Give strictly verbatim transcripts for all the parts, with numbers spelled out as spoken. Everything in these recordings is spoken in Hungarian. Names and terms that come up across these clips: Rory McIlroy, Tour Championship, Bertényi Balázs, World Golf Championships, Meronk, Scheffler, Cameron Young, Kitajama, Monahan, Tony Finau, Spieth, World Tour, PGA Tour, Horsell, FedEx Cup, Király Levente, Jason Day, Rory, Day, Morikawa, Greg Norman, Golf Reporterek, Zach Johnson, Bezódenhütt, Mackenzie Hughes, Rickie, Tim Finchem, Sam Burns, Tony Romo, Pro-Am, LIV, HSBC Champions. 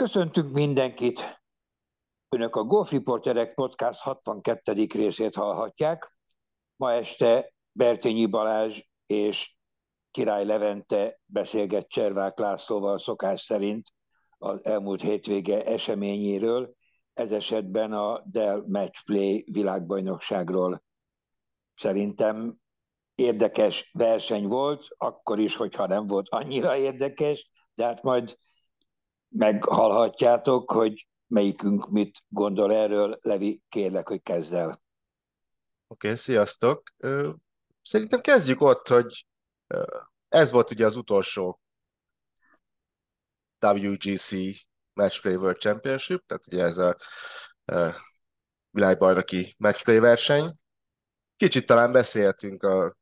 Köszöntünk mindenkit! Önök a Golf Reporterek podcast hatvankettedik részét hallhatják. Ma este Bertényi Balázs és Király Levente beszélget Cservák Lászlóval szokás szerint az elmúlt hétvége eseményéről, ez esetben a dé u el Match Play világbajnokságról. Szerintem érdekes verseny volt, akkor is, hogyha nem volt annyira érdekes, de hát majd meghallhatjátok, hogy melyikünk mit gondol erről. Levi, kérlek, hogy kezd el. Oké, okay, sziasztok! Szerintem kezdjük ott, hogy ez volt ugye az utolsó dupla vé gé cé Match Play World Championship, tehát ugye ez a világbajnoki Match Play verseny. Kicsit talán beszéltünk a,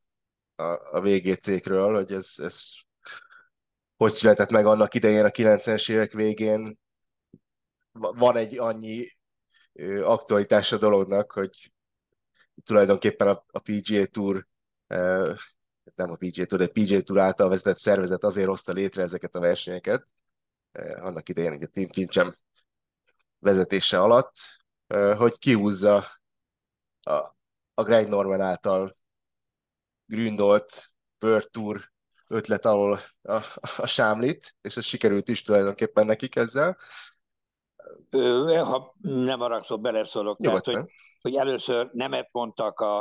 a, a vé gé cé-kről, hogy ez... ez hogy született meg annak idején a kilencvenes évek végén. Van egy annyi aktualitása dolognak, hogy tulajdonképpen a, a pé gé á Tour, nem a pé gé á Tour, de a pé gé á Tour által vezetett szervezet azért hozta létre ezeket a versenyeket. Annak idején ugye Tim Finchem vezetése alatt, hogy kihúzza a, a Greg Norman által gründolt World Tour ötlet alól a, a, a sámlit, és ez sikerült is tulajdonképpen nekik ezzel. Ha nem haragszol, beleszólok. Tehát, hogy, hogy először nemet mondtak a,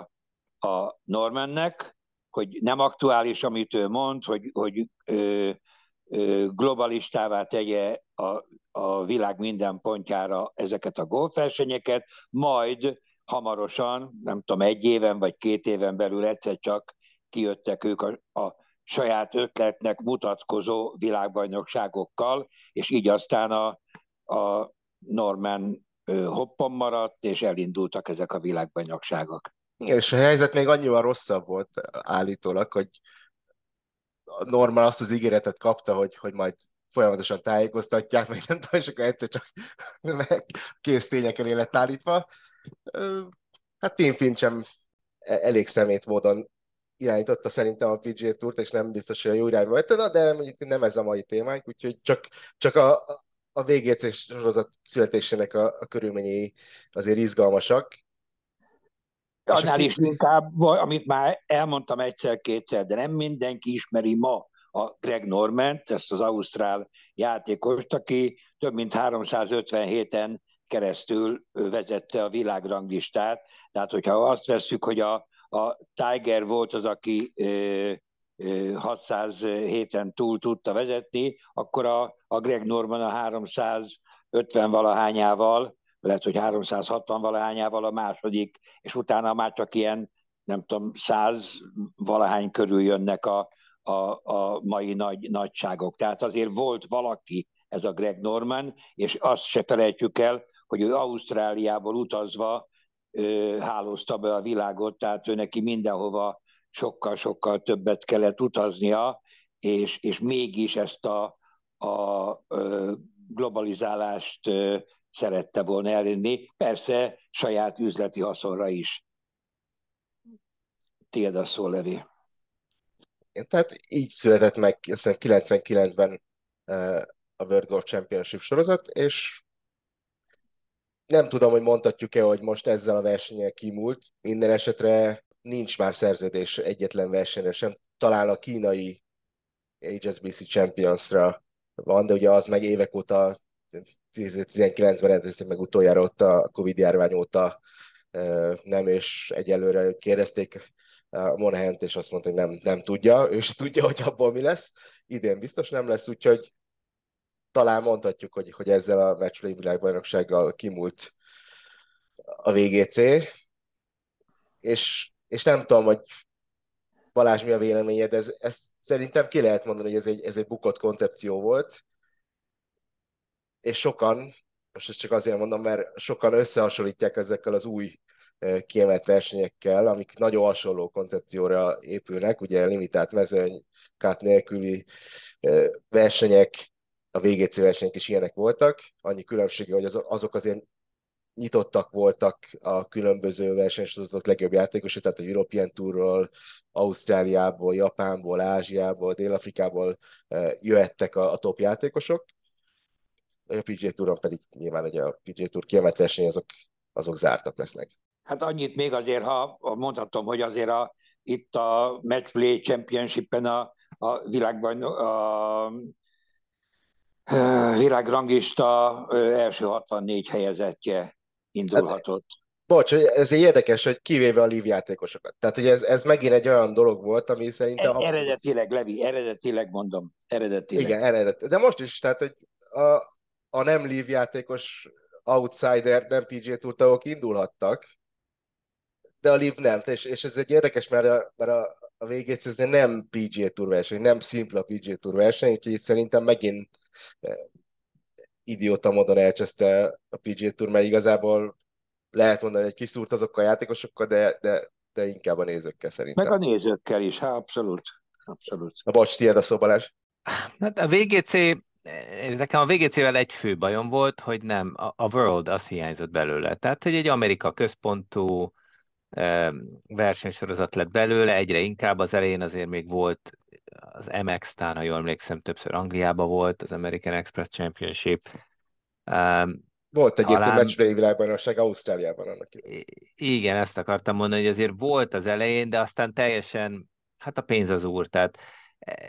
a Normannek, hogy nem aktuális, amit ő mond, hogy, hogy ö, ö, globalistává tegye a, a világ minden pontjára ezeket a golfversenyeket, majd hamarosan, nem tudom, egy éven vagy két éven belül egyszer csak kijöttek ők a, a saját ötletnek mutatkozó világbajnokságokkal, és így aztán a, a Norman hoppon maradt, és elindultak ezek a világbajnokságok. Igen, és a helyzet még annyival rosszabb volt állítólag, hogy a Norman azt az ígéretet kapta, hogy, hogy majd folyamatosan tájékoztatják, meg nem tudom, és akkor egyszer csak kész tények elé lett állítva. Hát Tim Finchem elég szemét módon irányította szerintem a pé gé á Tourt, és nem biztos, hogy a jó irányba vette, de nem ez a mai témánk, úgyhogy csak, csak a, a vé gé cé sorozat születésének a, a körülményei azért izgalmasak. Annál is inkább, amit már elmondtam egyszer-kétszer, de nem mindenki ismeri ma a Greg Normant, ezt az ausztrál játékost, aki több mint háromszázötvenhéten keresztül vezette a világranglistát. Tehát, hogyha azt vesszük, hogy a A Tiger volt az, aki hatszázhéten túl tudta vezetni, akkor a, a Greg Norman a háromszázötven-valahányával, lehet, hogy háromszázhatvan-valahányával a második, és utána már csak ilyen, nem tudom, száz-valahány körül jönnek a, a, a mai nagy, nagyságok. Tehát azért volt valaki, ez a Greg Norman, és azt se felejtjük el, hogy ő Ausztráliából utazva hálózta be a világot, tehát ő neki mindenhova sokkal-sokkal többet kellett utaznia, és, és mégis ezt a, a globalizálást szerette volna elérni, persze saját üzleti haszonra is. Tiéd a szó, Levi. Tehát így született meg kilencvenkilencben a World Golf Championship sorozat, és nem tudom, hogy mondhatjuk-e, hogy most ezzel a versennyel kimúlt. Minden esetre nincs már szerződés egyetlen versenyre sem. Talán a kínai há es bé cé Championsra van, de ugye az meg évek óta, tizenkilencben rendezték meg utoljára, ott a Covid-járvány óta nem, és egyelőre kérdezték a Monahant, és azt mondta, hogy nem, nem tudja. Ő se tudja, hogy abból mi lesz. Idén biztos nem lesz, úgyhogy talán mondhatjuk, hogy, hogy ezzel a Matchplay világbajnoksággal kimúlt a vé gé cé, és, és nem tudom, hogy Balázs, mi a véleményed, ez, ez szerintem ki lehet mondani, hogy ez egy, ez egy bukott koncepció volt, és sokan, most ezt csak azért mondom, mert sokan összehasonlítják ezekkel az új kiemelt versenyekkel, amik nagyon hasonló koncepcióra épülnek, ugye limitált mezőny, kát nélküli versenyek, a vé gé cé versenyek is ilyenek voltak, annyi különbsége, hogy azok azért nyitottak voltak a különböző versenysorozatok legjobb játékosai, tehát a European Tourról, Ausztráliából, Japánból, Ázsiából, Dél-Afrikából jöhettek a, a top játékosok, A pé gé á Touron pedig nyilván ugye a pé gé á Tour kiemelt versenyei azok, azok zártak lesznek. Hát annyit még azért, ha mondhatom, hogy azért a, itt a Match Play Championship-en a, a világban a, a világranglista első hatvannégy helyezettje indulhatott. Hát, bocs, ezért érdekes, hogy kivéve a LIV játékosokat. Tehát, hogy ez, ez megint egy olyan dolog volt, ami szerintem... Abszolút... Eredetileg, Levi, eredetileg mondom. Eredetileg. Igen, eredetileg. De most is, tehát, hogy a, a nem LIV játékos outsider, nem pé gé á Tour tagok indulhattak, de a LIV nem. És, és ez egy érdekes, mert a, mert a, a vé gé cé nem pé gé á Tour verseny, nem szimpla pé gé á Tour verseny, úgyhogy itt szerintem megint idióta módon elcseszte a pé gé á Tour, mert igazából lehet mondani, hogy kiszúrt azokkal a játékosokkal, de, de, de inkább a nézőkkel szerintem. Meg a nézőkkel is, hát abszolút. abszolút. Na bocs, tiéd a szó, Balázs. Hát a vé gé cé, nekem a vé gé cével egy fő bajom volt, hogy nem, a World az hiányzott belőle. Tehát, hogy egy Amerika központú versenysorozat lett belőle, egyre inkább az elején azért még volt az em iksz-tán, ha jól emlékszem, többször Angliában volt, az American Express Championship. Volt egyébként Alán... matchplay világbajnokság Ausztráliában annak idején. Igen, ezt akartam mondani, hogy azért volt az elején, de aztán teljesen, hát a pénz az úr, tehát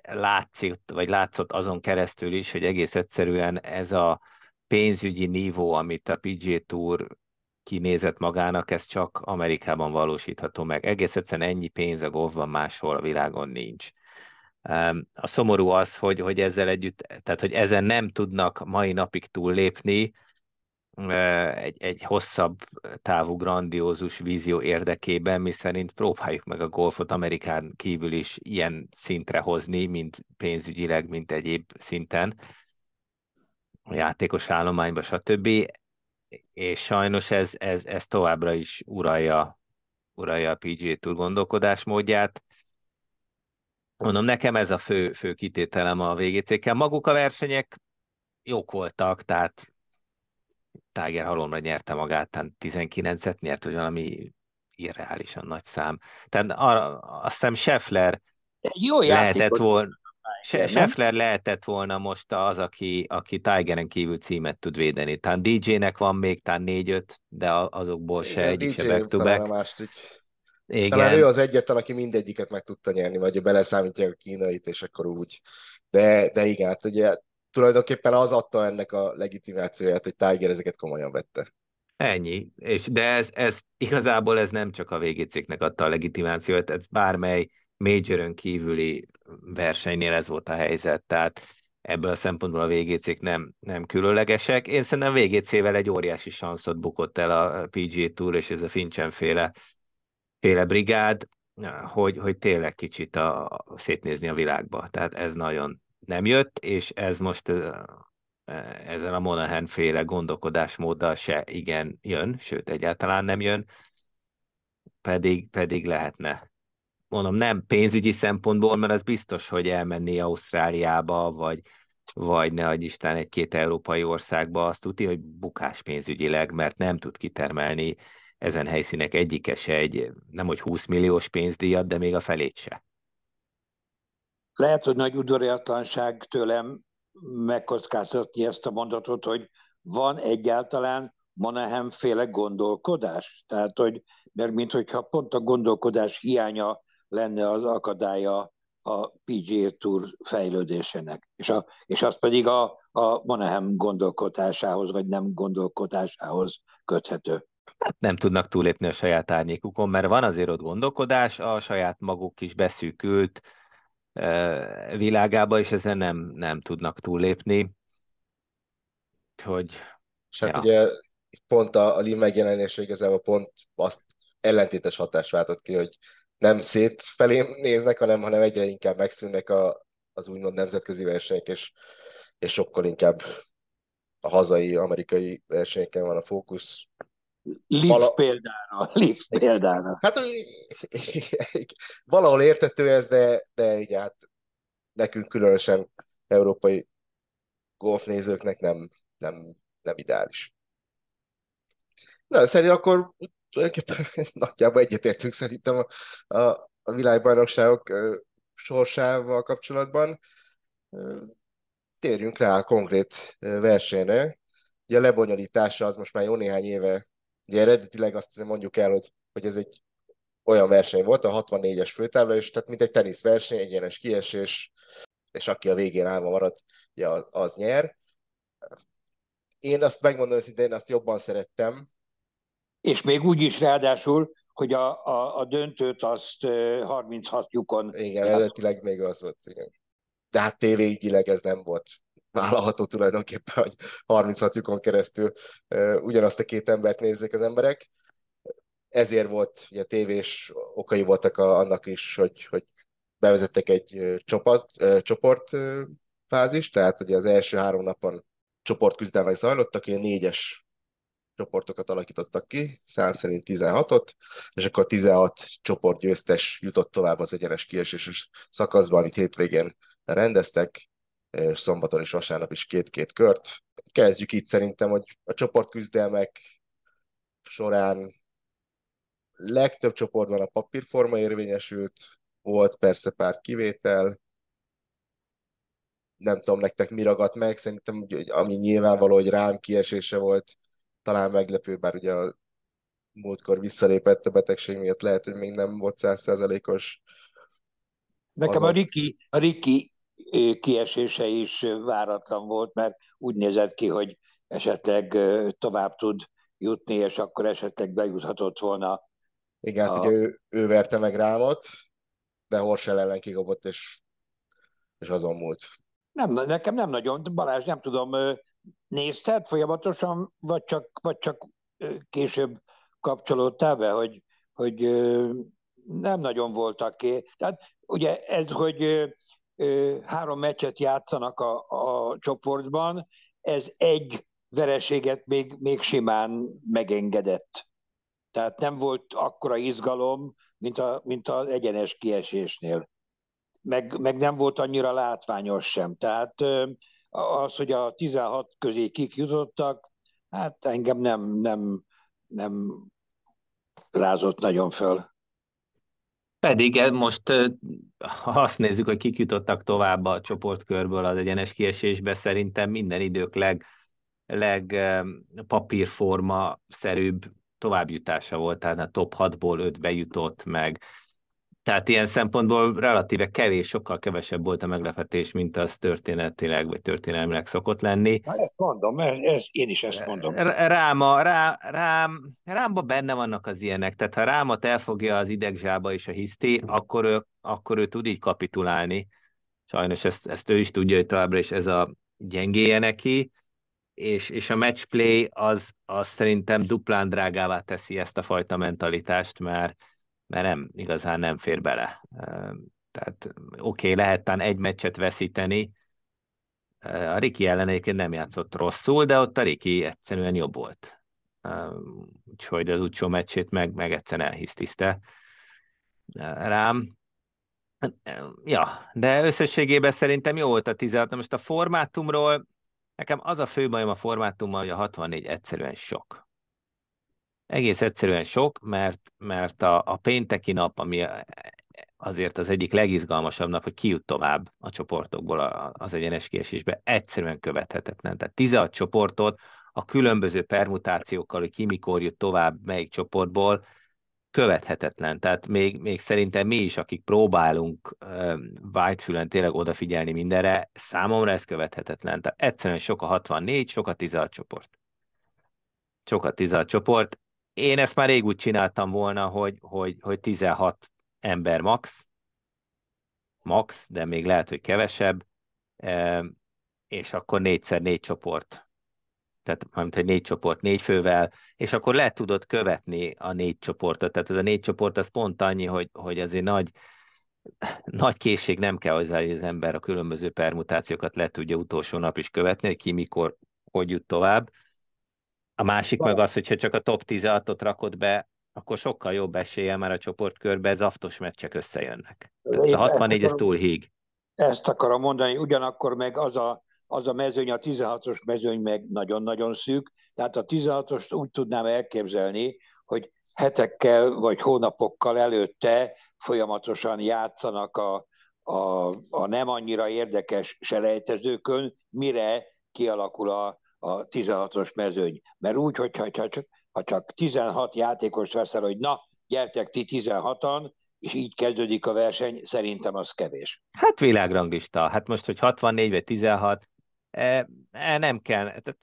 látszik, vagy látszott azon keresztül is, hogy egész egyszerűen ez a pénzügyi nívó, amit a pé gé á Tour kinézett magának, ez csak Amerikában valósítható meg. Egész egyszerűen ennyi pénz a golfban máshol a világon nincs. A szomorú az, hogy, hogy ezzel együtt, tehát hogy ezen nem tudnak mai napig túllépni, Egy, egy hosszabb távú, grandiózus vízió érdekében, miszerint próbáljuk meg a golfot Amerikán kívül is ilyen szintre hozni, mint pénzügyileg, mint egyéb szinten, a játékos állományba, stb. És sajnos ez, ez, ez továbbra is uralja, uralja a pé gé á Tour gondolkodásmódját. Mondom, nekem ez a fő, fő kitételem a vé gé cé-kkel. Maguk a versenyek jók voltak, tehát Tiger halomra nyerte magát, tehát tizenkilencet nyert, hogy valami irreálisan nagy szám. Tehát arra, azt hiszem Scheffler jó lehetett volna, Scheffler lehetett volna most az, aki, aki Tigeren kívül címet tud védeni. Tehát dé jének van még, tehát négy-öt, de azokból se igen, egyik, se back-to-back. Igen. Talán ő az egyetlen, aki mindegyiket meg tudta nyerni, vagy beleszámítják a kínait, és akkor úgy. De, de igen, hát ugye tulajdonképpen az adta ennek a legitimációját, hogy Tiger ezeket komolyan vette. Ennyi. És de ez, ez igazából ez nem csak a vé gé cé-nek adta a legitimációt, ez bármely majorön kívüli versenynél ez volt a helyzet, tehát ebből a szempontból a vé gé cé-k nem, nem különlegesek. Én szerintem a vé gé cé-vel egy óriási sanszot bukott el a pé gé á Tour, és ez a Finchem féle, féle brigád, hogy, hogy tényleg kicsit a, a szétnézni a világba. Tehát ez nagyon nem jött, és ez most ezen a Monahan féle gondolkodásmóddal se igen jön, sőt, egyáltalán nem jön, pedig, pedig lehetne. Mondom, nem pénzügyi szempontból, mert az biztos, hogy elmenni Ausztráliába, vagy, vagy ne adj Isten egy-két európai országba, azt tudja, hogy bukás pénzügyileg, mert nem tud kitermelni ezen helyszínek egyike se egy, nemhogy húsz milliós pénzdíjat, de még a felét se. Lehet, hogy nagy udvariatlanság tőlem megkockáztatni ezt a mondatot, hogy van egyáltalán Monahan-féle gondolkodás. Tehát, hogy, mert minthogyha pont a gondolkodás hiánya lenne az akadálya a pé gé á Tour fejlődésének. És, a, és az pedig a, a Monahan gondolkodásához, vagy nem gondolkodásához köthető. Hát nem tudnak túlépni a saját árnyékukon, mert van azért ott gondolkodás, a saját maguk is beszűkült világába, és ezen nem, nem tudnak túllépni. Hogy... És hát ja. Ugye pont a, a LIV megjelenése igazából pont azt ellentétes hatást váltott ki, hogy nem szétfelé néznek, hanem, hanem egyre inkább megszűnnek a, az úgymond nemzetközi versenyek, és, és sokkal inkább a hazai, amerikai versenyeken van a fókusz. LIV Vala... példára, LIV példára. Hát valahol értető ez, de, de így, hát nekünk különösen európai golfnézőknek nem, nem, nem ideális. Na, szerintem akkor nagyjából egyetértünk szerintem a, a, a világbajnokságok ö, sorsával kapcsolatban. Ö, térjünk rá a konkrét versenyre. Ugye a lebonyolítása az most már jó néhány éve, ugye eredetileg azt mondjuk el, hogy, hogy ez egy olyan verseny volt, a hatvannégyes főtábla, és tehát mint egy teniszverseny, egyenes kiesés, és aki a végén állva maradt, ugye az nyer. Én azt megmondom őszintén, én azt jobban szerettem. És még úgy is ráadásul, hogy a, a, a döntőt azt harminchat lyukon... Igen, eredetileg még az volt, igen. De hát tévéügyileg ez nem volt vállalható tulajdonképpen, hogy harminchat lyukon keresztül ugyanazt a két embert nézzék az emberek. Ezért volt, ugye tévés okai voltak a, annak is, hogy, hogy bevezettek egy csoportfázist, tehát ugye az első három napon csoportküzdelmek zajlottak, ugye négyes csoportokat alakítottak ki, szám szerint tizenhatot, és akkor tizenhat csoportgyőztes jutott tovább az egyenes kieséses szakaszban, itt hétvégén rendeztek, és szombaton és vasárnap is két-két kört. Kezdjük itt szerintem, hogy a csoportküzdelmek során legtöbb csoportban a papírforma érvényesült, volt persze pár kivétel, nem tudom nektek mi ragadt meg, szerintem ami nyilvánvaló, hogy Rahm kiesése volt, talán meglepő, bár ugye a múltkor visszalépett a betegség miatt, lehet, hogy még nem volt száz százalékos. Nekem azon... a Rickie, a Rickie kiesése is váratlan volt, mert úgy nézett ki, hogy esetleg tovább tud jutni, és akkor esetleg bejuthatott volna. Igen, hát a... ugye ő, ő verte meg Rahmot, de Horsell ellen kigobott, és, és azon múlt. Nem, nekem nem nagyon, Balázs, nem tudom, nézted folyamatosan, vagy csak, vagy csak később kapcsolódtál be, hogy, hogy nem nagyon voltak. Tehát ugye ez, hogy három meccset játszanak a, a csoportban, ez egy vereséget még, még simán megengedett. Tehát nem volt akkora izgalom, mint, a, mint az egyenes kiesésnél. Meg, meg nem volt annyira látványos sem. Tehát az, hogy a tizenhat közé kik jutottak, hát engem nem, nem, nem lázott nagyon föl. Pedig most, ha azt nézzük, hogy kik jutottak tovább a csoportkörből az egyenes kiesésbe, szerintem minden idők leg, leg papírforma-szerűbb továbbjutása volt, tehát a top hatból öt bejutott meg. Tehát ilyen szempontból relatíve kevés, sokkal kevesebb volt a meglepetés, mint az történetileg vagy történelmileg szokott lenni. Hát ezt mondom, ez, én is ezt mondom. Ráma, rá, rám, rámba benne vannak az ilyenek, tehát ha Rahmot elfogja az idegzsába és a hiszti, akkor ő, akkor ő tud így kapitulálni. Sajnos ezt, ezt ő is tudja, hogy továbbra is ez a gyengéje neki. És, és a matchplay az, az szerintem duplán drágává teszi ezt a fajta mentalitást, mert, mert nem, igazán nem fér bele. Tehát oké, okay, lehet tán egy meccset veszíteni. A Rickie ellen egyébként nem játszott rosszul, de ott a Rickie egyszerűen jobb volt. Úgyhogy az utolsó meccsét meg, meg egyszerűen elhisztiszte Rahm. Ja, de összességében szerintem jó volt a tizenhat. Most a formátumról nekem az a fő bajom a formátummal, hogy a hatvannégy egyszerűen sok. Egész egyszerűen sok, mert, mert a, a pénteki nap, ami azért az egyik legizgalmasabb nap, hogy ki jut tovább a csoportokból az egyenes kiesésbe, egyszerűen követhetetlen. Tehát tizenhat csoportot a különböző permutációkkal, hogy ki mikor jut tovább, melyik csoportból, követhetetlen. Tehát még, még szerintem mi is, akik próbálunk vágyfülön tényleg odafigyelni mindenre, számomra ez követhetetlen. Tehát egyszerűen sok a hatvannégy, sok a tizenhat csoport. Sok a tizenhat csoport. Én ezt már rég úgy csináltam volna, hogy, hogy, hogy tizenhat ember max, max, de még lehet, hogy kevesebb, és akkor négyszer négy csoport. Tehát mint egy négy csoport négy fővel, és akkor le tudod követni a négy csoportot. Tehát ez a négy csoport az pont annyi, hogy, hogy azért nagy, nagy készség nem kell hozzá, hogy az ember a különböző permutációkat le tudja utolsó nap is követni, hogy ki mikor, hogy jut tovább. A másik meg az, hogyha csak a top tizenhatot rakod be, akkor sokkal jobb eséllyel már a csoportkörbe zaftos meccsek összejönnek. Tehát ez a hatvannégy, ez túl híg. Ezt akarom mondani, ugyanakkor meg az a az a mezőny, a tizenhatos mezőny meg nagyon-nagyon szűk, tehát a tizenhatost úgy tudnám elképzelni, hogy hetekkel vagy hónapokkal előtte folyamatosan játszanak a, a, a nem annyira érdekes selejtezőkön, mire kialakul a, a tizenhatos mezőny. Mert úgy, hogyha csak, ha csak tizenhat játékos veszel, hogy na, gyertek ti tizenhatan, és így kezdődik a verseny, szerintem az kevés. Hát világranglista. Hát most, hogy hatvannégy vagy tizenhat, eh, eh, nem kell. Tehát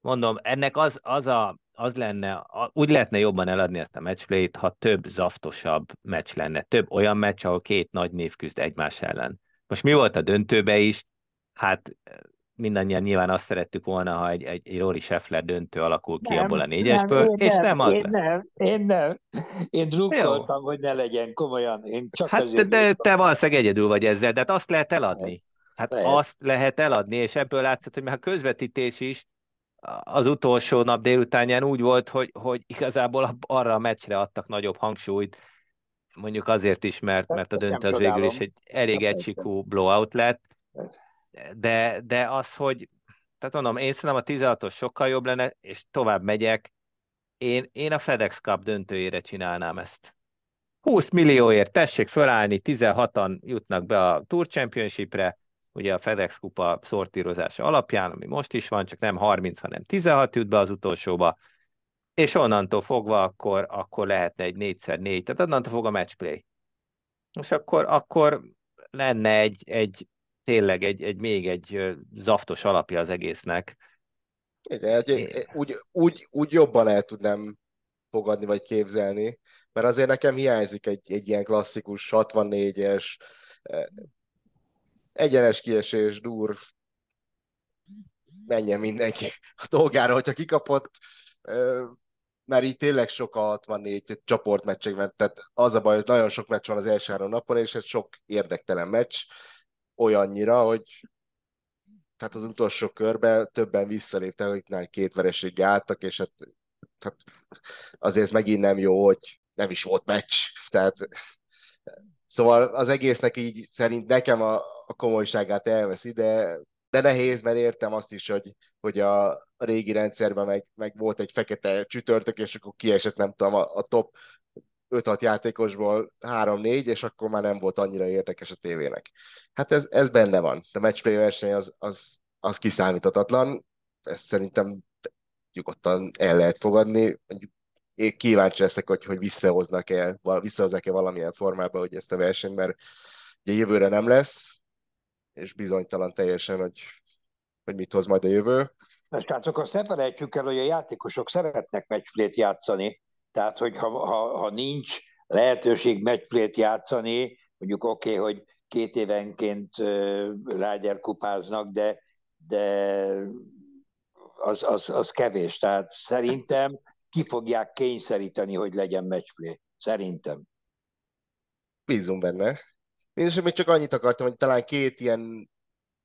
mondom, ennek az, az, a, az lenne, úgy lehetne jobban eladni ezt a matchplay-t, ha több zaftosabb meccs lenne. Több olyan meccs, ahol két nagy név küzd egymás ellen. Most mi volt a döntőbe is? Hát mindannyian nyilván azt szerettük volna, ha egy, egy, egy Rory Scheffler döntő alakul ki nem, abból a négyesből, nem, és nem, nem az én lett. Nem, én nem. Én drukkoltam, hogy ne legyen, komolyan. Én csak hát de, de te valószínűleg egyedül vagy ezzel, de hát azt lehet eladni. Hát lehet. Azt lehet eladni, és ebből látszott, hogy már a közvetítés is az utolsó nap délutánján úgy volt, hogy, hogy igazából arra a meccsre adtak nagyobb hangsúlyt, mondjuk azért is, mert, mert a döntő az végül is egy elég egysikú blowout lett, de, de az, hogy tehát mondom, én szerintem a tizenhatos sokkal jobb lenne, és tovább megyek, én, én a FedEx Cup döntőjére csinálnám ezt. húsz millióért tessék fölállni, tizenhatan jutnak be a Tour Championshipre, ugye a FedEx Kupa szortírozása alapján, ami most is van, csak nem harminc, hanem tizenhat jut be az utolsóba, és onnantól fogva akkor, akkor lehetne egy négyszer négy, tehát onnantól fogva matchplay. És akkor, akkor lenne egy, egy tényleg egy, egy, még egy zaftos alapja az egésznek. Igen, úgy, úgy, úgy jobban el tudnám fogadni, vagy képzelni, mert azért nekem hiányzik egy, egy ilyen klasszikus hatvannégyes egyenes kiesés, dur, menjen mindenki a dolgára, hogyha kikapott, mert így tényleg sok a hatvannégy csoportmeccsekben, tehát az a baj, hogy nagyon sok meccs van az első három napon, és ez sok érdektelen meccs, olyannyira, hogy tehát az utolsó körben többen visszaléptek, akiknál két vereséggel álltak, és hát, hát azért megint nem jó, hogy nem is volt meccs, tehát szóval az egésznek így szerint nekem a, a komolyságát elveszi, de, de nehéz, mert értem azt is, hogy, hogy a régi rendszerben meg, meg volt egy fekete csütörtök, és akkor kiesett, nem tudom, a, a top öt-hat játékosból három-négy, és akkor már nem volt annyira érdekes a tévének. Hát ez, ez benne van. A matchplay verseny az, az, az kiszámíthatatlan. Ezt szerintem nyugodtan el lehet fogadni. Én kíváncsi leszek, hogy, hogy visszahoznak-e, visszahozzák-e valamilyen formába, hogy ezt a versenyt, mert ugye jövőre nem lesz, és bizonytalan teljesen, hogy, hogy mit hoz majd a jövő. Most akkor ne felejtsük el, hogy a játékosok szeretnek matchplay-t játszani. Tehát, hogy ha, ha, ha nincs lehetőség matchplay-t játszani, mondjuk oké, okay, hogy két évenként uh, Ryder kupáznak, de, de az, az, az kevés. Tehát szerintem ki fogják kényszeríteni, hogy legyen matchplay. Szerintem. Bízunk benne. Mindenesetre még csak annyit akartam, hogy talán két ilyen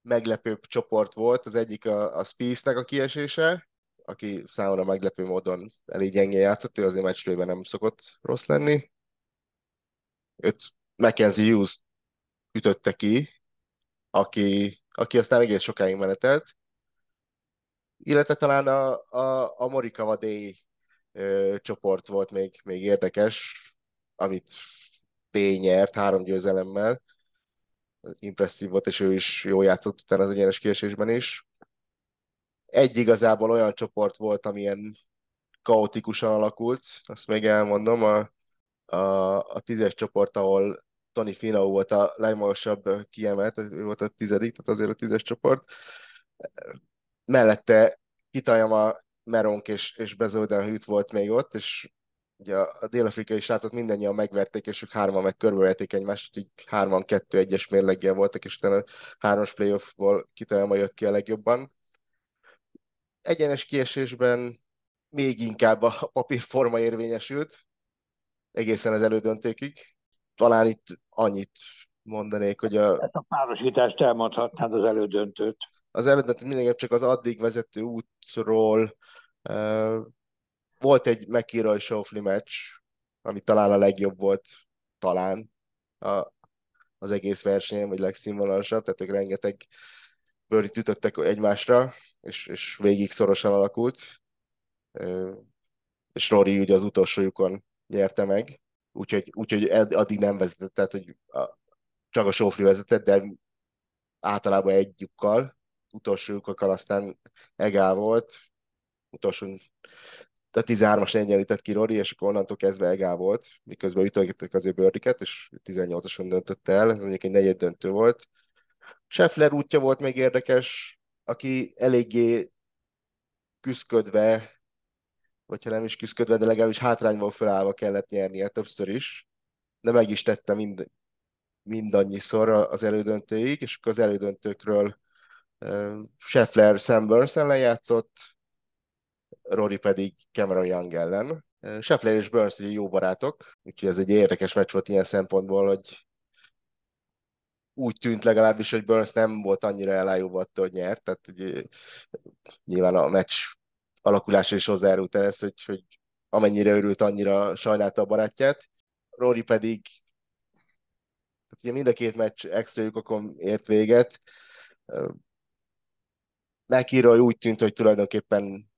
meglepőbb csoport volt. Az egyik a, a Spieth-nek a kiesése, aki számomra meglepő módon elég gyengén játszott, ő azért matchplay-ben nem szokott rossz lenni. Őt Mackenzie Hughes ütötte ki, aki, aki aztán egész sokáig menetelt. Illetve talán a, a, a Morikawa Day ö, csoport volt még, még érdekes, amit Day nyert három győzelemmel. Impresszív volt, és ő is jól játszott utána az egyenes kiesésben is. Egy igazából olyan csoport volt, amilyen kaotikusan alakult, azt még elmondom, a, a, a tízes csoport, ahol Tony Finau volt a legmagasabb kiemelt, ő volt a tizedik, tehát azért a tízes csoport. Mellette Kitajama, Meronk és, és Bezódenhütt volt még ott, és ugye a dél-afrikai srácot mindannyian megverték, és ők hárman meg körbeverték egymást, így hárman kettő egyes mérleggel voltak, és utána a hármas playoffból Kitajama jött ki a legjobban. Egyenes kiesésben még inkább a papírforma érvényesült, egészen az elődöntőkig. Talán itt annyit mondanék, hogy a... Ezt a párosítást elmondhatnád, az elődöntőt. Az elődöntőt mindenképp csak az addig vezető útról uh, volt egy McIlroy-Schauffele meccs, ami talán a legjobb volt, talán a, az egész versenyen, vagy legszínvonalasabb, tehát ők rengeteg birdie-t ütöttek egymásra, és, és végig szorosan alakult, és Rory ugye az utolsó lyukon nyerte meg, úgyhogy, úgyhogy addig nem vezetett, tehát hogy a, csak a Schauffele vezetett, de általában együkkal, utolsójukkal aztán egál volt, utolsó a tizenhármas egyenlített ki Rory, és akkor onnantól kezdve egál volt, miközben ütögettek azért birdiket, és tizennyolcason döntötte el, ez mondjuk egy negyed döntő volt. Scheffler útja volt még érdekes, aki eléggé küszködve, vagy ha nem is küszködve, de legalábbis hátrányból felállva kellett nyernie többször is, de meg is tette mind, mindannyiszor az elődöntőig, és akkor az elődöntőkről uh, Scheffler Sam Burns ellen játszott, Rory pedig Cameron Young ellen. Uh, Scheffler és Burns ugye jó barátok, úgyhogy ez egy érdekes meccs volt ilyen szempontból, hogy úgy tűnt legalábbis, hogy Burns nem volt annyira elájúva attól, hogy nyert, tehát ugye, nyilván a meccs alakulása is hozzárult el ez, hogy, hogy amennyire örült, annyira sajnálta a barátját. Rory pedig ugye mind a két meccs extra lyukakon ért véget. Nekiről úgy tűnt, hogy tulajdonképpen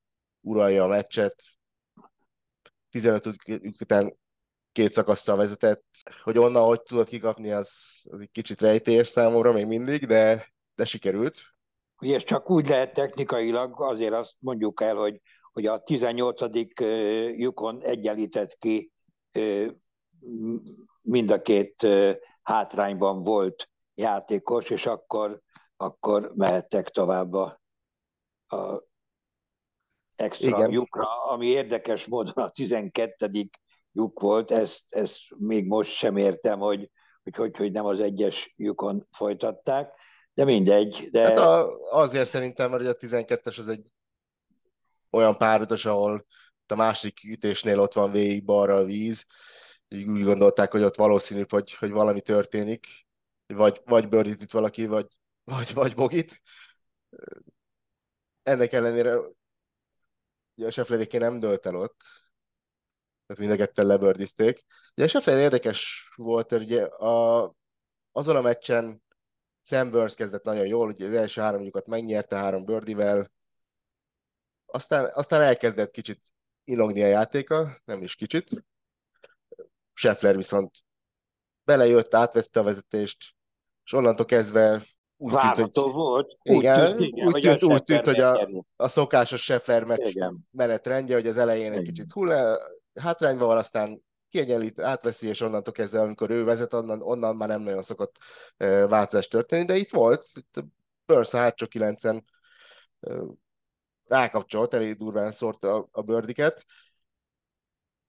uralja a meccset. tizenöt után két szakasszal vezetett, hogy onnan, hogy tudott kikapni, az, az egy kicsit rejtélyes számomra még mindig, de, de sikerült. Ugye ez csak úgy lehet technikailag, azért azt mondjuk el, hogy, hogy a tizennyolcadik lyukon egyenlített ki, mind a két hátrányban volt játékos, és akkor, akkor mehettek tovább a, a extra Igen. lyukra, ami érdekes módon a tizenkettedik lyuk volt, ezt, ezt még most sem értem, hogy hogy, hogy, hogy nem az egyes lyukon folytatták, de mindegy. De... Hát a, azért szerintem, mert a tizenkettes az egy olyan párutas, ahol a második ütésnél ott van végig balra a víz, úgy gondolták, hogy ott valószínűbb, hogy, hogy valami történik, vagy, vagy birdit itt valaki, vagy, vagy, vagy bogit. Ennek ellenére ugye a Scheffleréké nem dölt el ott, tehát mind a ketten lebirdizték. Ugye a Scheffler érdekes volt, mert ugye a, azon a meccsen Sam Burns kezdett nagyon jól, ugye az első három lyukat megnyerte három birdivel, aztán, aztán elkezdett kicsit inogni a játéka, nem is kicsit, Scheffler viszont belejött, átvette a vezetést, és onnantól kezdve úgy tűnt, hogy... volt. Igen, úgy tűnt, úgy tűnt, úgy tűnt hogy a, a szokásos Scheffler meccs menetrendje, hogy az elején igen. egy kicsit hullá, hátrányban van, aztán kiegyenlít, átveszi, és onnantól kezdve, amikor ő vezet, onnan, onnan már nem nagyon szokott változás történni, de itt volt, itt a Burns a hátsó kilencen rákapcsolt, elég durván szórt a, a birdiket,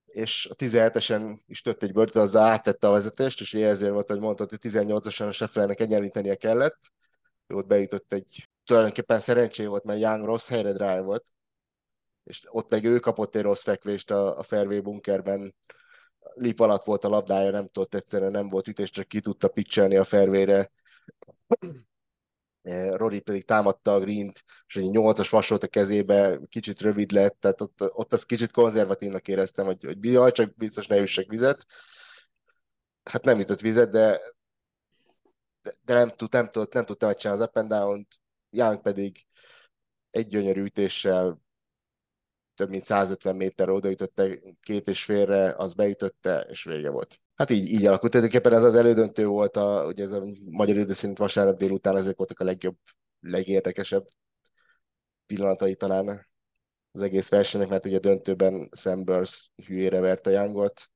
és a tizenhetesen is tört egy birdit, azzal áttette a vezetést, és ezért volt, hogy mondtad, hogy tizennyolcasan a Schefflernek egyenlítenie kellett. Ott beütött egy, tulajdonképpen szerencsé volt, mert Young rossz helyre drive volt, és ott meg ő kapott egy rossz fekvést a, a fairway bunkerben. Lip alatt volt a labdája, nem tudott egyszerűen, nem volt ütés, csak ki tudta pitchelni a fairwayre. Rory pedig támadta a greent, és egy nyolcas vasolt a kezébe, kicsit rövid lett, tehát ott, ott azt kicsit konzervatívnak éreztem, hogy, hogy jaj, csak biztos ne üssek vizet. Hát nem ütött vizet, de, de nem tudtam nem tud, nem tud megcsinálni az up and down-t. Young pedig egy gyönyörű ütéssel több mint száz ötven méterre odaütötte két és félre, az beütötte, és vége volt. Hát így, így alakult. Tényleg ez az elődöntő volt, a, ugye ez a magyar idő szerint vasárnap délután, ezek voltak a legjobb, legérdekesebb pillanatai talán az egész versenynek, mert ugye a döntőben Sam Burns hülyére verte Youngot.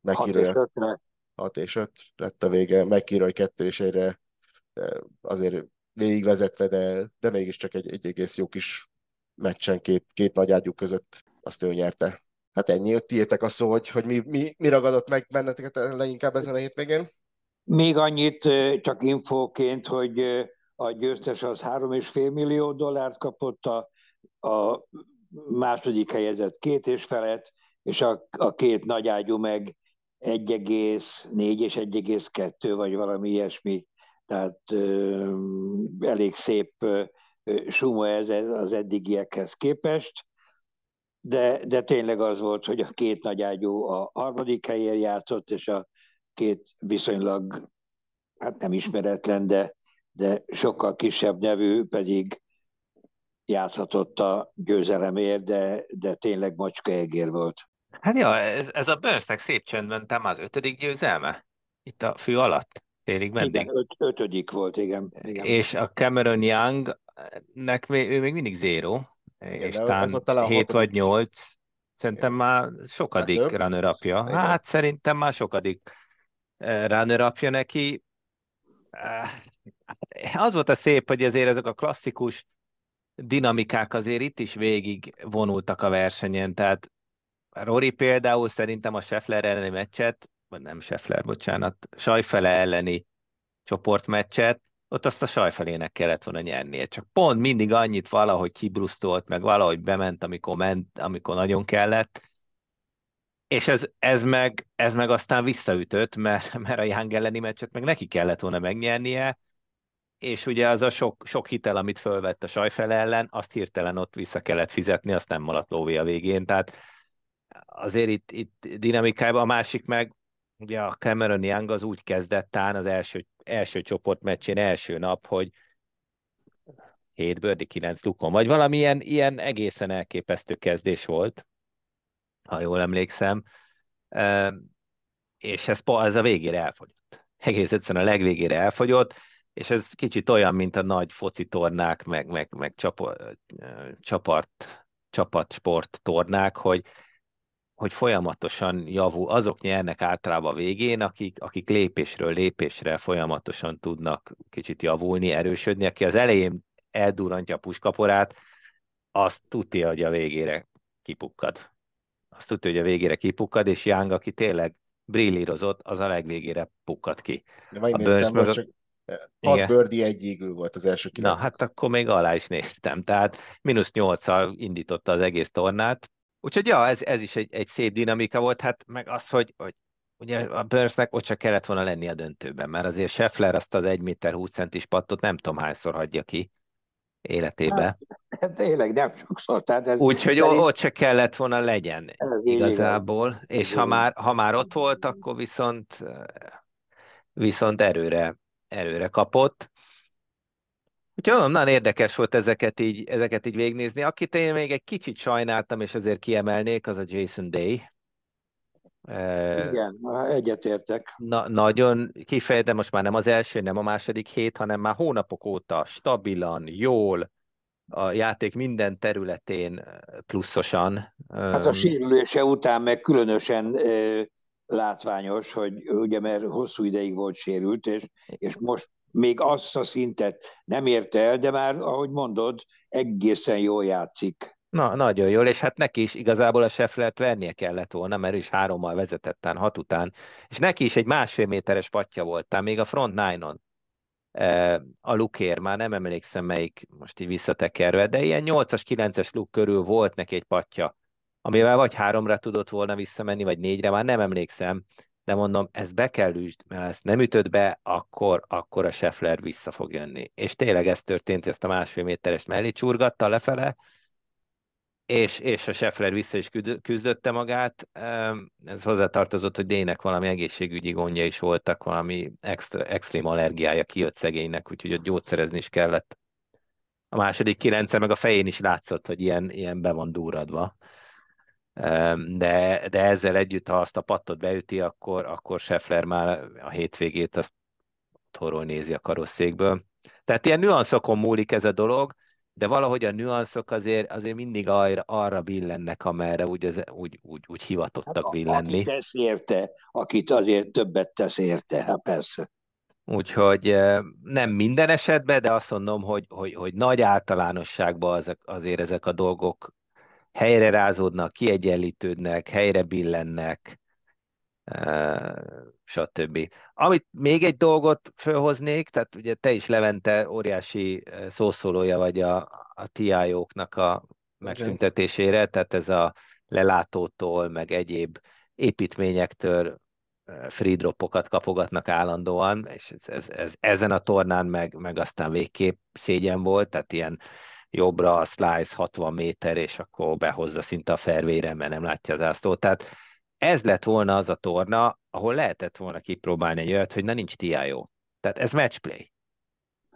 McIlroy hat és öt lett a vége, McIlroy kettő és egyre azért végigvezetve, de, de mégiscsak egy, egy egész jó kis meccsen két, két nagy ágyú között azt ő nyerte. Hát ennyi, hogy tiétek a szó, hogy, hogy mi, mi, mi ragadott meg benneteket leginkább ezen a hétvégén? Még annyit csak infóként, hogy a győztes az három egész öt millió dollárt kapott, a, a második helyezett két és felett, és a, a két nagyágyú meg egy egész négy és egy egész kettő vagy valami ilyesmi. Tehát elég szép suma ez az eddigiekhez képest. De, de tényleg az volt, hogy a két nagyágyú a harmadik helyen játszott, és a két viszonylag, hát nem ismeretlen, de, de sokkal kisebb nevű pedig játszhatott a győzelemért, de, de tényleg macska egér volt. Hát ja, ez, ez a Burnsnek szép csöndben tám az ötödik győzelme. itt a fű alatt télig meddig. Igen, öt, ötödik volt, igen. igen. És a Cameron Young, nek ő még mindig zéró, és talán hét vagy nyolc, szerintem már sokadik hát runner-upja. Hát szerintem már sokadik runner-upja neki. Az volt a szép, hogy azért ezek a klasszikus dinamikák azért itt is végig vonultak a versenyen, tehát Rory például szerintem a Scheffler elleni meccset, vagy nem Scheffler, bocsánat, Schauffele elleni csoportmeccset, ott azt a Schauffele-nek kellett volna nyernie. Csak pont mindig annyit valahogy kibrusztolt, meg valahogy bement, amikor ment, amikor nagyon kellett, és ez, ez, meg, ez meg aztán visszaütött, mert, mert a Young elleni meccset meg neki kellett volna megnyernie, és ugye az a sok, sok hitel, amit fölvett a Schauffele ellen, azt hirtelen ott vissza kellett fizetni, azt nem maradt lóvé a végén, tehát azért itt, itt dinamikában a másik meg, ugye a Cameron Young az úgy kezdett tán az első, első csoportmeccsén, első nap, hogy hét birdie, kilenc lukon, vagy valamilyen ilyen egészen elképesztő kezdés volt, ha jól emlékszem, és ez, ez a végére elfogyott. Egész egyszerűen a legvégére elfogyott, és ez kicsit olyan, mint a nagy foci tornák, meg, meg, meg csapat, csapatsport tornák, hogy hogy folyamatosan javul, azok nyernek általában végén, akik, akik lépésről lépésre folyamatosan tudnak kicsit javulni, erősödni. Aki az elején eldurrantja a puskaporát, azt tudja, hogy a végére kipukkad. Azt tudja, hogy a végére kipukkad, és Young, aki tényleg brillírozott, az a legvégére pukkad ki. De majd néztem, hogy csak hat birdie egy égő volt az első kilenc. Na, hát akkor még alá is néztem. Tehát mínusz nyolccal indította az egész tornát. Úgyhogy ja, ez, ez is egy, egy szép dinamika volt, hát meg az, hogy, hogy ugye a Burnsnek ott csak kellett volna lenni a döntőben, mert azért Scheffler azt az egy méter húsz centis pattot nem tudom hányszor hagyja ki életébe. Hát, tényleg nem sokszor. Úgyhogy ott se kellett volna legyen igazából, és ha már, ha már ott volt, akkor viszont, viszont erőre, erőre kapott. Úgyhogy nagyon érdekes volt ezeket így, ezeket így végignézni. Akit én még egy kicsit sajnáltam, és azért kiemelnék, az a Jason Day. Igen, egyetértek. Na, nagyon kifejezetten most már nem az első, nem a második hét, hanem már hónapok óta stabilan, jól, a játék minden területén pluszosan. Hát a sérülése után meg különösen látványos, hogy ugye mert hosszú ideig volt sérült, és, és most még azt a szintet nem érte el, de már, ahogy mondod, egészen jól játszik. Na, nagyon jól, és hát neki is igazából a Schefflert vernie kellett volna, mert ő is hárommal vezetett, tán hat után, és neki is egy másfél méteres patja volt, tán még a front nine-on a lukér, már nem emlékszem melyik, most így visszatekerve, de ilyen nyolcas, kilences luk körül volt neki egy patja, amivel vagy háromra tudott volna visszamenni, vagy négyre, már nem emlékszem, de mondom, ezt be kell üsd, mert ezt nem ütöd be, akkor, akkor a Scheffler vissza fog jönni. És tényleg ez történt, ezt a másfél méteres mellé csurgatta lefele, és, és a Scheffler vissza is küzdötte magát. Ez hozzátartozott, hogy Daynek valami egészségügyi gondja is voltak, valami extra, extrém allergiája kijött szegénynek, úgyhogy ott gyógyszerezni is kellett. A második kilencszer meg a fején is látszott, hogy ilyen, ilyen be van durradva. De, de ezzel együtt, ha azt a pattot beüti, akkor, akkor Scheffler már a hétvégét azt otthonról nézi a karosszékből. Tehát ilyen nüanszokon múlik ez a dolog, de valahogy a nüanszok azért, azért mindig arra, arra billennek, amerre úgy, ez, úgy, úgy, úgy hivatottak hát, billenni. Aki tesz érte, akit azért többet tesz érte, hát persze. Úgyhogy nem minden esetben, de azt mondom, hogy, hogy, hogy nagy általánosságban azért ezek a dolgok helyre rázódnak, kiegyenlítődnek, helyre billennek, stb. Amit még egy dolgot fölhoznék, tehát ugye te is, Levente, óriási szószólója vagy a, a té í ó-knak a megszüntetésére, tehát ez a lelátótól, meg egyéb építményektől free dropokat kapogatnak állandóan, és ez, ez, ez, ezen a tornán meg, meg aztán végképp szégyen volt, tehát ilyen jobbra a slice hatvan méter, és akkor behozza szinte a fairwayre, mert nem látja az zászlót. Tehát ez lett volna az a torna, ahol lehetett volna kipróbálni egy olyat, hogy na nincs té í ó. Tehát ez matchplay.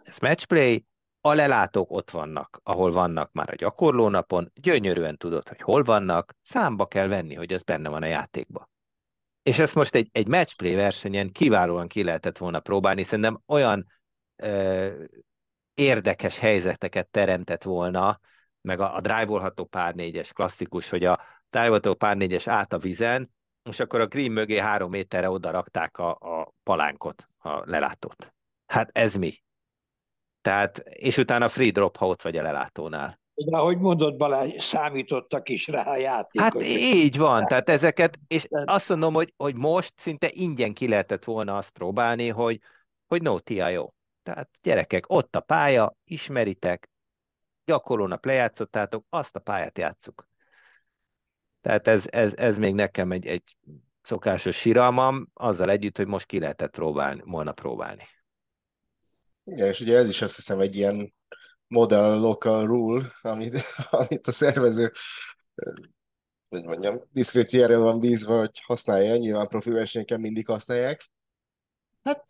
Ez matchplay, a lelátók ott vannak, ahol vannak már a gyakorlónapon, gyönyörűen tudod, hogy hol vannak, számba kell venni, hogy az benne van a játékban. És ezt most egy, egy matchplay versenyen kiválóan ki lehetett volna próbálni, szerintem olyan ö, érdekes helyzeteket teremtett volna, meg a, a drive-olható pár négyes klasszikus, hogy a drive-olható pár négyes át a vizen, és akkor a green mögé három méterre oda rakták a, a palánkot, a lelátót. Hát ez mi? Tehát, és utána free drop, ha ott vagy a lelátónál. De ahogy mondott Balázs, számítottak is rá a játékot. Hát így van, rá. Tehát ezeket, és azt mondom, hogy, hogy most szinte ingyen ki lehetett volna azt próbálni, hogy, hogy no té i o. Tehát gyerekek, ott a pálya, ismeritek, gyakorlónap lejátszottátok, azt a pályát játsszuk. Tehát ez, ez, ez még nekem egy, egy szokásos síralmam, azzal együtt, hogy most ki lehetett próbálni, volna próbálni. Igen, és ugye ez is azt hiszem egy ilyen model local rule, amit, amit a szervező, hogy mondjam, diszkréciára van bízva, hogy használja, nyilván profi versenyeken mindig használják. Hát,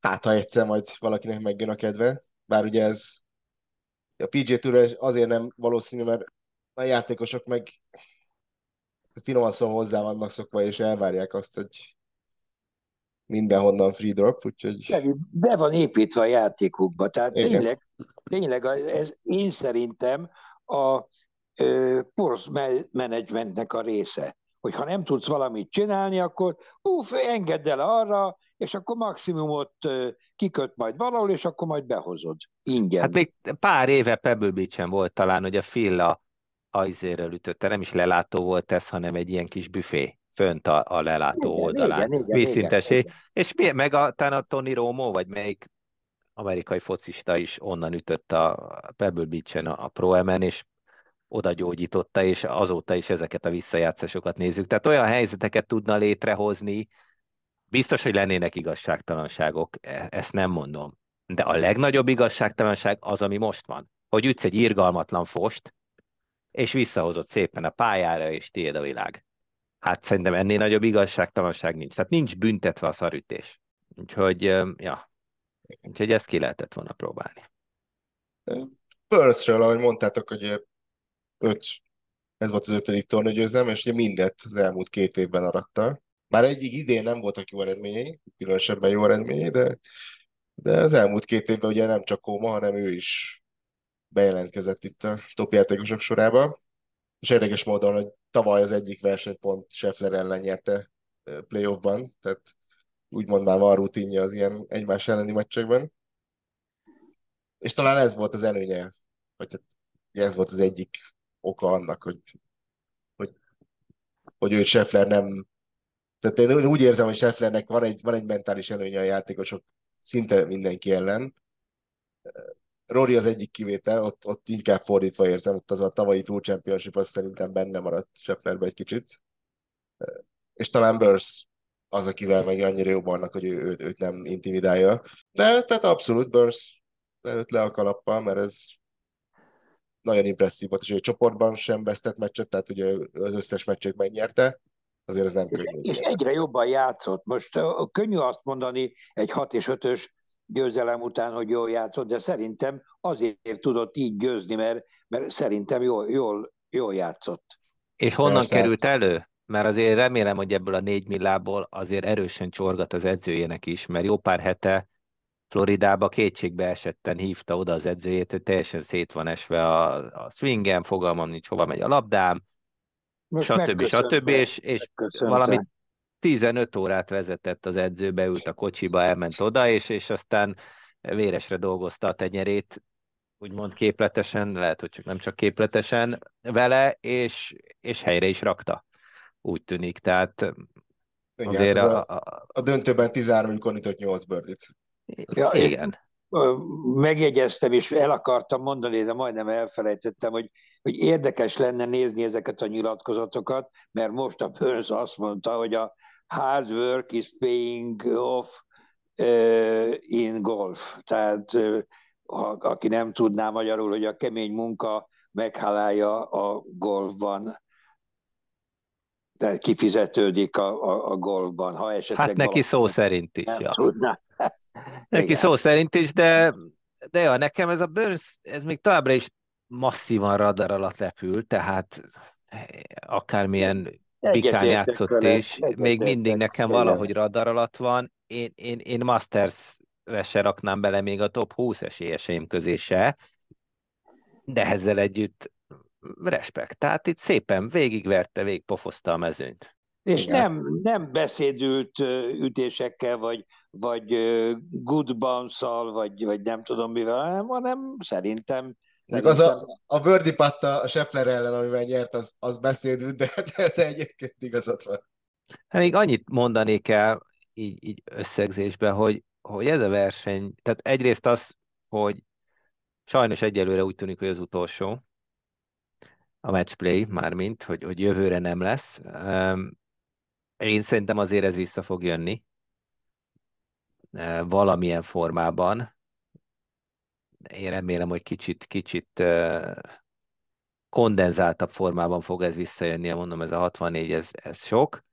hát ha egyszer majd valakinek megjön a kedve, bár ugye ez a pé gé á Tour azért nem valószínű, mert a játékosok meg finoman szó hozzá vannak szokva, és elvárják azt, hogy mindenhonnan free drop, úgyhogy... Be van építve a játékukba, tehát igen. tényleg, tényleg ez, ez én szerintem a course managementnek a része, hogy ha nem tudsz valamit csinálni, akkor uff, engedd el arra, és akkor maximumot kiköt majd valahol, és akkor majd behozod ingyen. Hát még pár éve Pebble Beach-en volt talán, hogy a Filla ajzéről ütötte, nem is lelátó volt ez, hanem egy ilyen kis büfé fönt a, a lelátó igen, oldalán, igen, igen, vízszintesé, igen, igen. És mi, meg a, a Tony Romo, vagy melyik amerikai focista is onnan ütött a Pebble Beach-en a, a Pro-Amen, és oda gyógyította, és azóta is ezeket a visszajátszásokat nézzük. Tehát olyan helyzeteket tudna létrehozni, biztos, hogy lennének igazságtalanságok, e- ezt nem mondom. De a legnagyobb igazságtalanság az, ami most van. Hogy ütsz egy irgalmatlan fost, és visszahozott szépen a pályára, és tiéd a világ. Hát szerintem ennél nagyobb igazságtalanság nincs. Tehát nincs büntetve a szarütés. Úgyhogy, ja. Úgyhogy ezt ki lehetett volna próbálni. Burnsről, ahogy mondtátok, hogy öt, ez volt az ötödik tornagyőzelme, és ugye mindet az elmúlt két évben aratta. Már egyik idén nem voltak jó eredményei, különösebben jó eredményei, de, de az elmúlt két évben ugye nem csak Kóma, hanem ő is bejelentkezett itt a topjátékosok sorába. És érdekes módon, hogy tavaly az egyik versenypont Scheffler ellen nyerte playoffban, tehát úgymond már van rutinja az ilyen egymás elleni meccsekben. És talán ez volt az előnye, vagy ez volt az egyik oka annak, hogy, hogy, hogy ő Scheffler nem... Tehát én úgy érzem, hogy Schefflernek van egy, van egy mentális előnye a játékosok szinte mindenki ellen. Rory az egyik kivétel, ott, ott inkább fordítva érzem, ott az a tavalyi Tour Championship az szerintem benne maradt Schefflerbe egy kicsit. És talán Burns az, akivel meg annyira jobb annak, hogy ő, ő, őt nem intimidálja. De tehát abszolút Burns előtt le a kalappal, mert ez nagyon impresszív volt, és ő csoportban sem vesztett meccset, tehát ugye az összes meccsét megnyerte. Azért ez nem könnyű. És egyre jobban játszott. Most könnyű azt mondani egy hat és ötös győzelem után, hogy jól játszott, de szerintem azért tudott így győzni, mert, mert szerintem jól, jól, jól játszott. És honnan Persze. került elő? Mert azért remélem, hogy ebből a négy millából azért erősen csorgat az edzőjének is, mert jó pár hete Floridába kétségbe esetten hívta oda az edzőjét, hogy teljesen szét van esve a, a swingen, fogalmam nincs, hova megy a labdám, stb. stb. És, és valami tizenöt órát vezetett az edző, beült a kocsiba, elment oda, és, és aztán véresre dolgozta a tenyerét, úgymond képletesen, lehet, hogy csak nem csak képletesen vele, és, és helyre is rakta. Úgy tűnik, tehát igen, azért az a, a... a döntőben tizenhárom lyukon ütött nyolc birdit. Ja, igen. Megjegyeztem, és el akartam mondani, de majdnem elfelejtettem, hogy, hogy érdekes lenne nézni ezeket a nyilatkozatokat, mert most a Burns azt mondta, hogy a hard work is paying off uh, in golf. Tehát uh, ha, aki nem tudná magyarul, hogy a kemény munka meghálálja a golfban. Tehát kifizetődik a, a, a golfban, ha esetleg... Hát neki szó szerint is. Ja. Tudná. Neki igen. Szó szerint is, de, de ja, nekem ez a Burns, ez még továbbra is masszívan radar alatt repül, tehát akármilyen Pikán játszott vele, is, még mindig nekem vele. Valahogy radar alatt van. Én, én, én Masters-re se raknám bele még a top húsz esélyeseim közé se, de ezzel együtt respekt. Tehát itt szépen végigverte, végigpofozta a mezőnyt. És nem, nem beszédült ütésekkel, vagy, vagy good bounce-al, vagy, vagy nem tudom mivel, hanem szerintem... Még az a, a birdie patta a Scheffler ellen, amivel nyert, az, az beszédült, de, de, de egyébként igazad van. Hát még annyit mondani kell így, így összegzésben, hogy, hogy ez a verseny, tehát egyrészt az, hogy sajnos egyelőre úgy tűnik, hogy az utolsó, a matchplay, mármint, hogy, hogy jövőre nem lesz. Én szerintem azért ez vissza fog jönni valamilyen formában. Én remélem, hogy kicsit, kicsit kondenzáltabb formában fog ez visszajönni, mondom, ez a hatvannégy, ez, ez sok.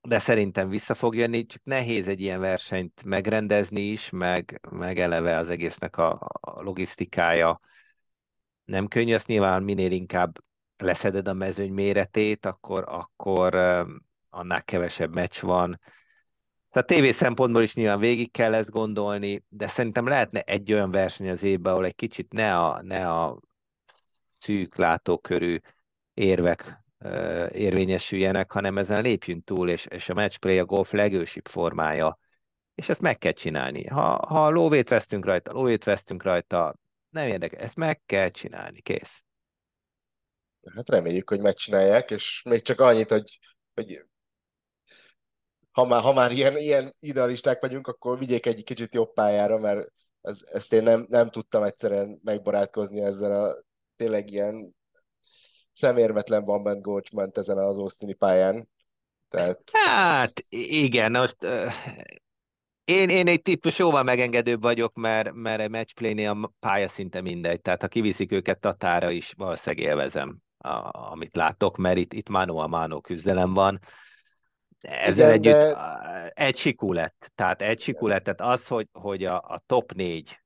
De szerintem vissza fog jönni, csak nehéz egy ilyen versenyt megrendezni is, meg, meg eleve az egésznek a, a logisztikája nem könnyű, azt nyilván minél inkább leszeded a mezőny méretét, akkor, akkor annál kevesebb meccs van. Tehát tévé szempontból is nyilván végig kell ezt gondolni, de szerintem lehetne egy olyan verseny az évben, ahol egy kicsit ne a, ne a szűk látókörű érvek érvényesüljenek, hanem ezen lépjünk túl, és, és a matchplay a golf legősibb formája. És ezt meg kell csinálni. Ha, ha lóvét vesztünk rajta, lóvét vesztünk rajta, nem érdekel, ezt meg kell csinálni, kész. Hát reméljük, hogy megcsinálják, és még csak annyit, hogy, hogy ha már, ha már ilyen, ilyen idealisták vagyunk, akkor vigyék egy kicsit jobb pályára, mert ez, ezt én nem, nem tudtam egyszerűen megbarátkozni ezzel a tényleg ilyen szemérmetlen van bent Gorcsment ezen az Austin-i pályán. Tehát... Hát igen, most... Uh... Én, én egy típus jóval megengedőbb vagyok, mert, mert a matchplay-nél a pálya szinte mindegy. Tehát ha kiviszik őket Tatára is, valószínűleg élvezem, a, amit látok, mert itt, itt mano a mano küzdelem van. Ezzel együtt de... egy sikú lett. Tehát egy sikú lett. Tehát az, hogy, hogy a, a top négy,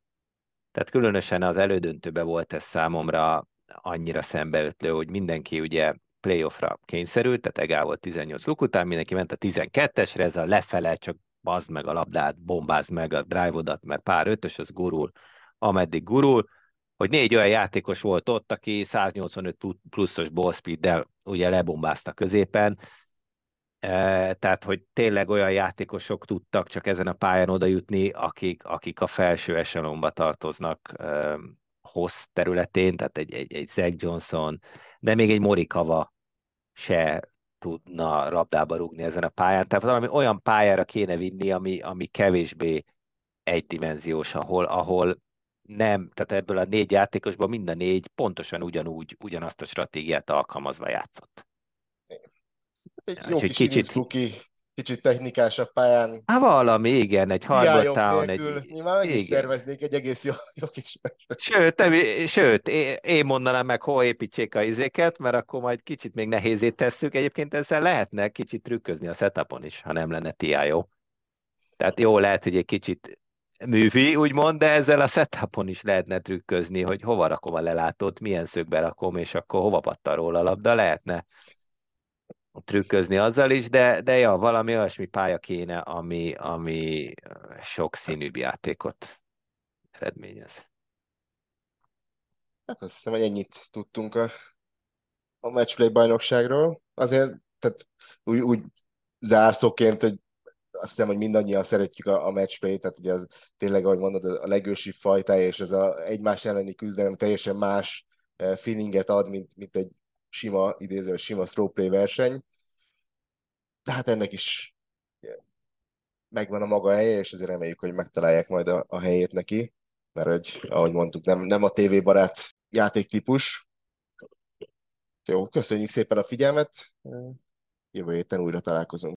tehát különösen az elődöntőben volt ez számomra annyira szembeötlő, hogy mindenki ugye playoffra kényszerült, tehát egál volt tizennyolc luk után, mindenki ment a tizenkettesre, ez a lefele csak bazd meg a labdát, bombázd meg a drive-odat, mert pár ötös, az gurul, ameddig gurul, hogy négy olyan játékos volt ott, aki száznyolcvanöt pluszos ball speeddel ugye lebombázta középen, e, tehát, hogy tényleg olyan játékosok tudtak csak ezen a pályán oda jutni, akik, akik a felső eselonba tartoznak e, hossz területén, tehát egy, egy, egy Zach Johnson, de még egy Morikawa se tudna labdába rúgni ezen a pályán. Tehát valami olyan pályára kéne vinni, ami, ami kevésbé egydimenziós, ahol, ahol nem, tehát ebből a négy játékosban mind a négy pontosan ugyanúgy, ugyanazt a stratégiát alkalmazva játszott. Egy jó kis kicsit... Kuki, kicsit technikásabb pályán. Há, valami, igen, egy harmadtávon. Egy... Mi már meg is szerveznék egy egész jó, jó kis... Sőt, te, sőt, én mondanám meg, hol építsék a izéket, mert akkor majd kicsit még nehézé tesszük. Egyébként ezzel lehetne kicsit trükközni a setupon is, ha nem lenne té í o. Tehát jó, lehet, hogy egy kicsit művi, úgymond, de ezzel a setupon is lehetne trükközni, hogy hova rakom a lelátót, milyen szögbe rakom, és akkor hova pattan róla a labda, lehetne trükközni azzal is, de, de ja, valami olyasmi pálya kéne, ami, ami sok színűbb játékot eredményez. Hát azt hiszem, hogy ennyit tudtunk a, a matchplay bajnokságról. Azért, tehát úgy, úgy zárszóként, hogy azt hiszem, hogy mindannyian szeretjük a, a matchplay, tehát ugye az tényleg, ahogy mondod, a legősibb fajtája, és ez a egymás elleni küzdelem teljesen más feelinget ad, mint, mint egy sima, idéző, sima throwplay verseny, de hát ennek is megvan a maga helye, és azért reméljük, hogy megtalálják majd a, a helyét neki, mert hogy, ahogy mondtuk, nem, nem a tévébarát játéktípus. Jó, köszönjük szépen a figyelmet, jövő héten újra találkozunk.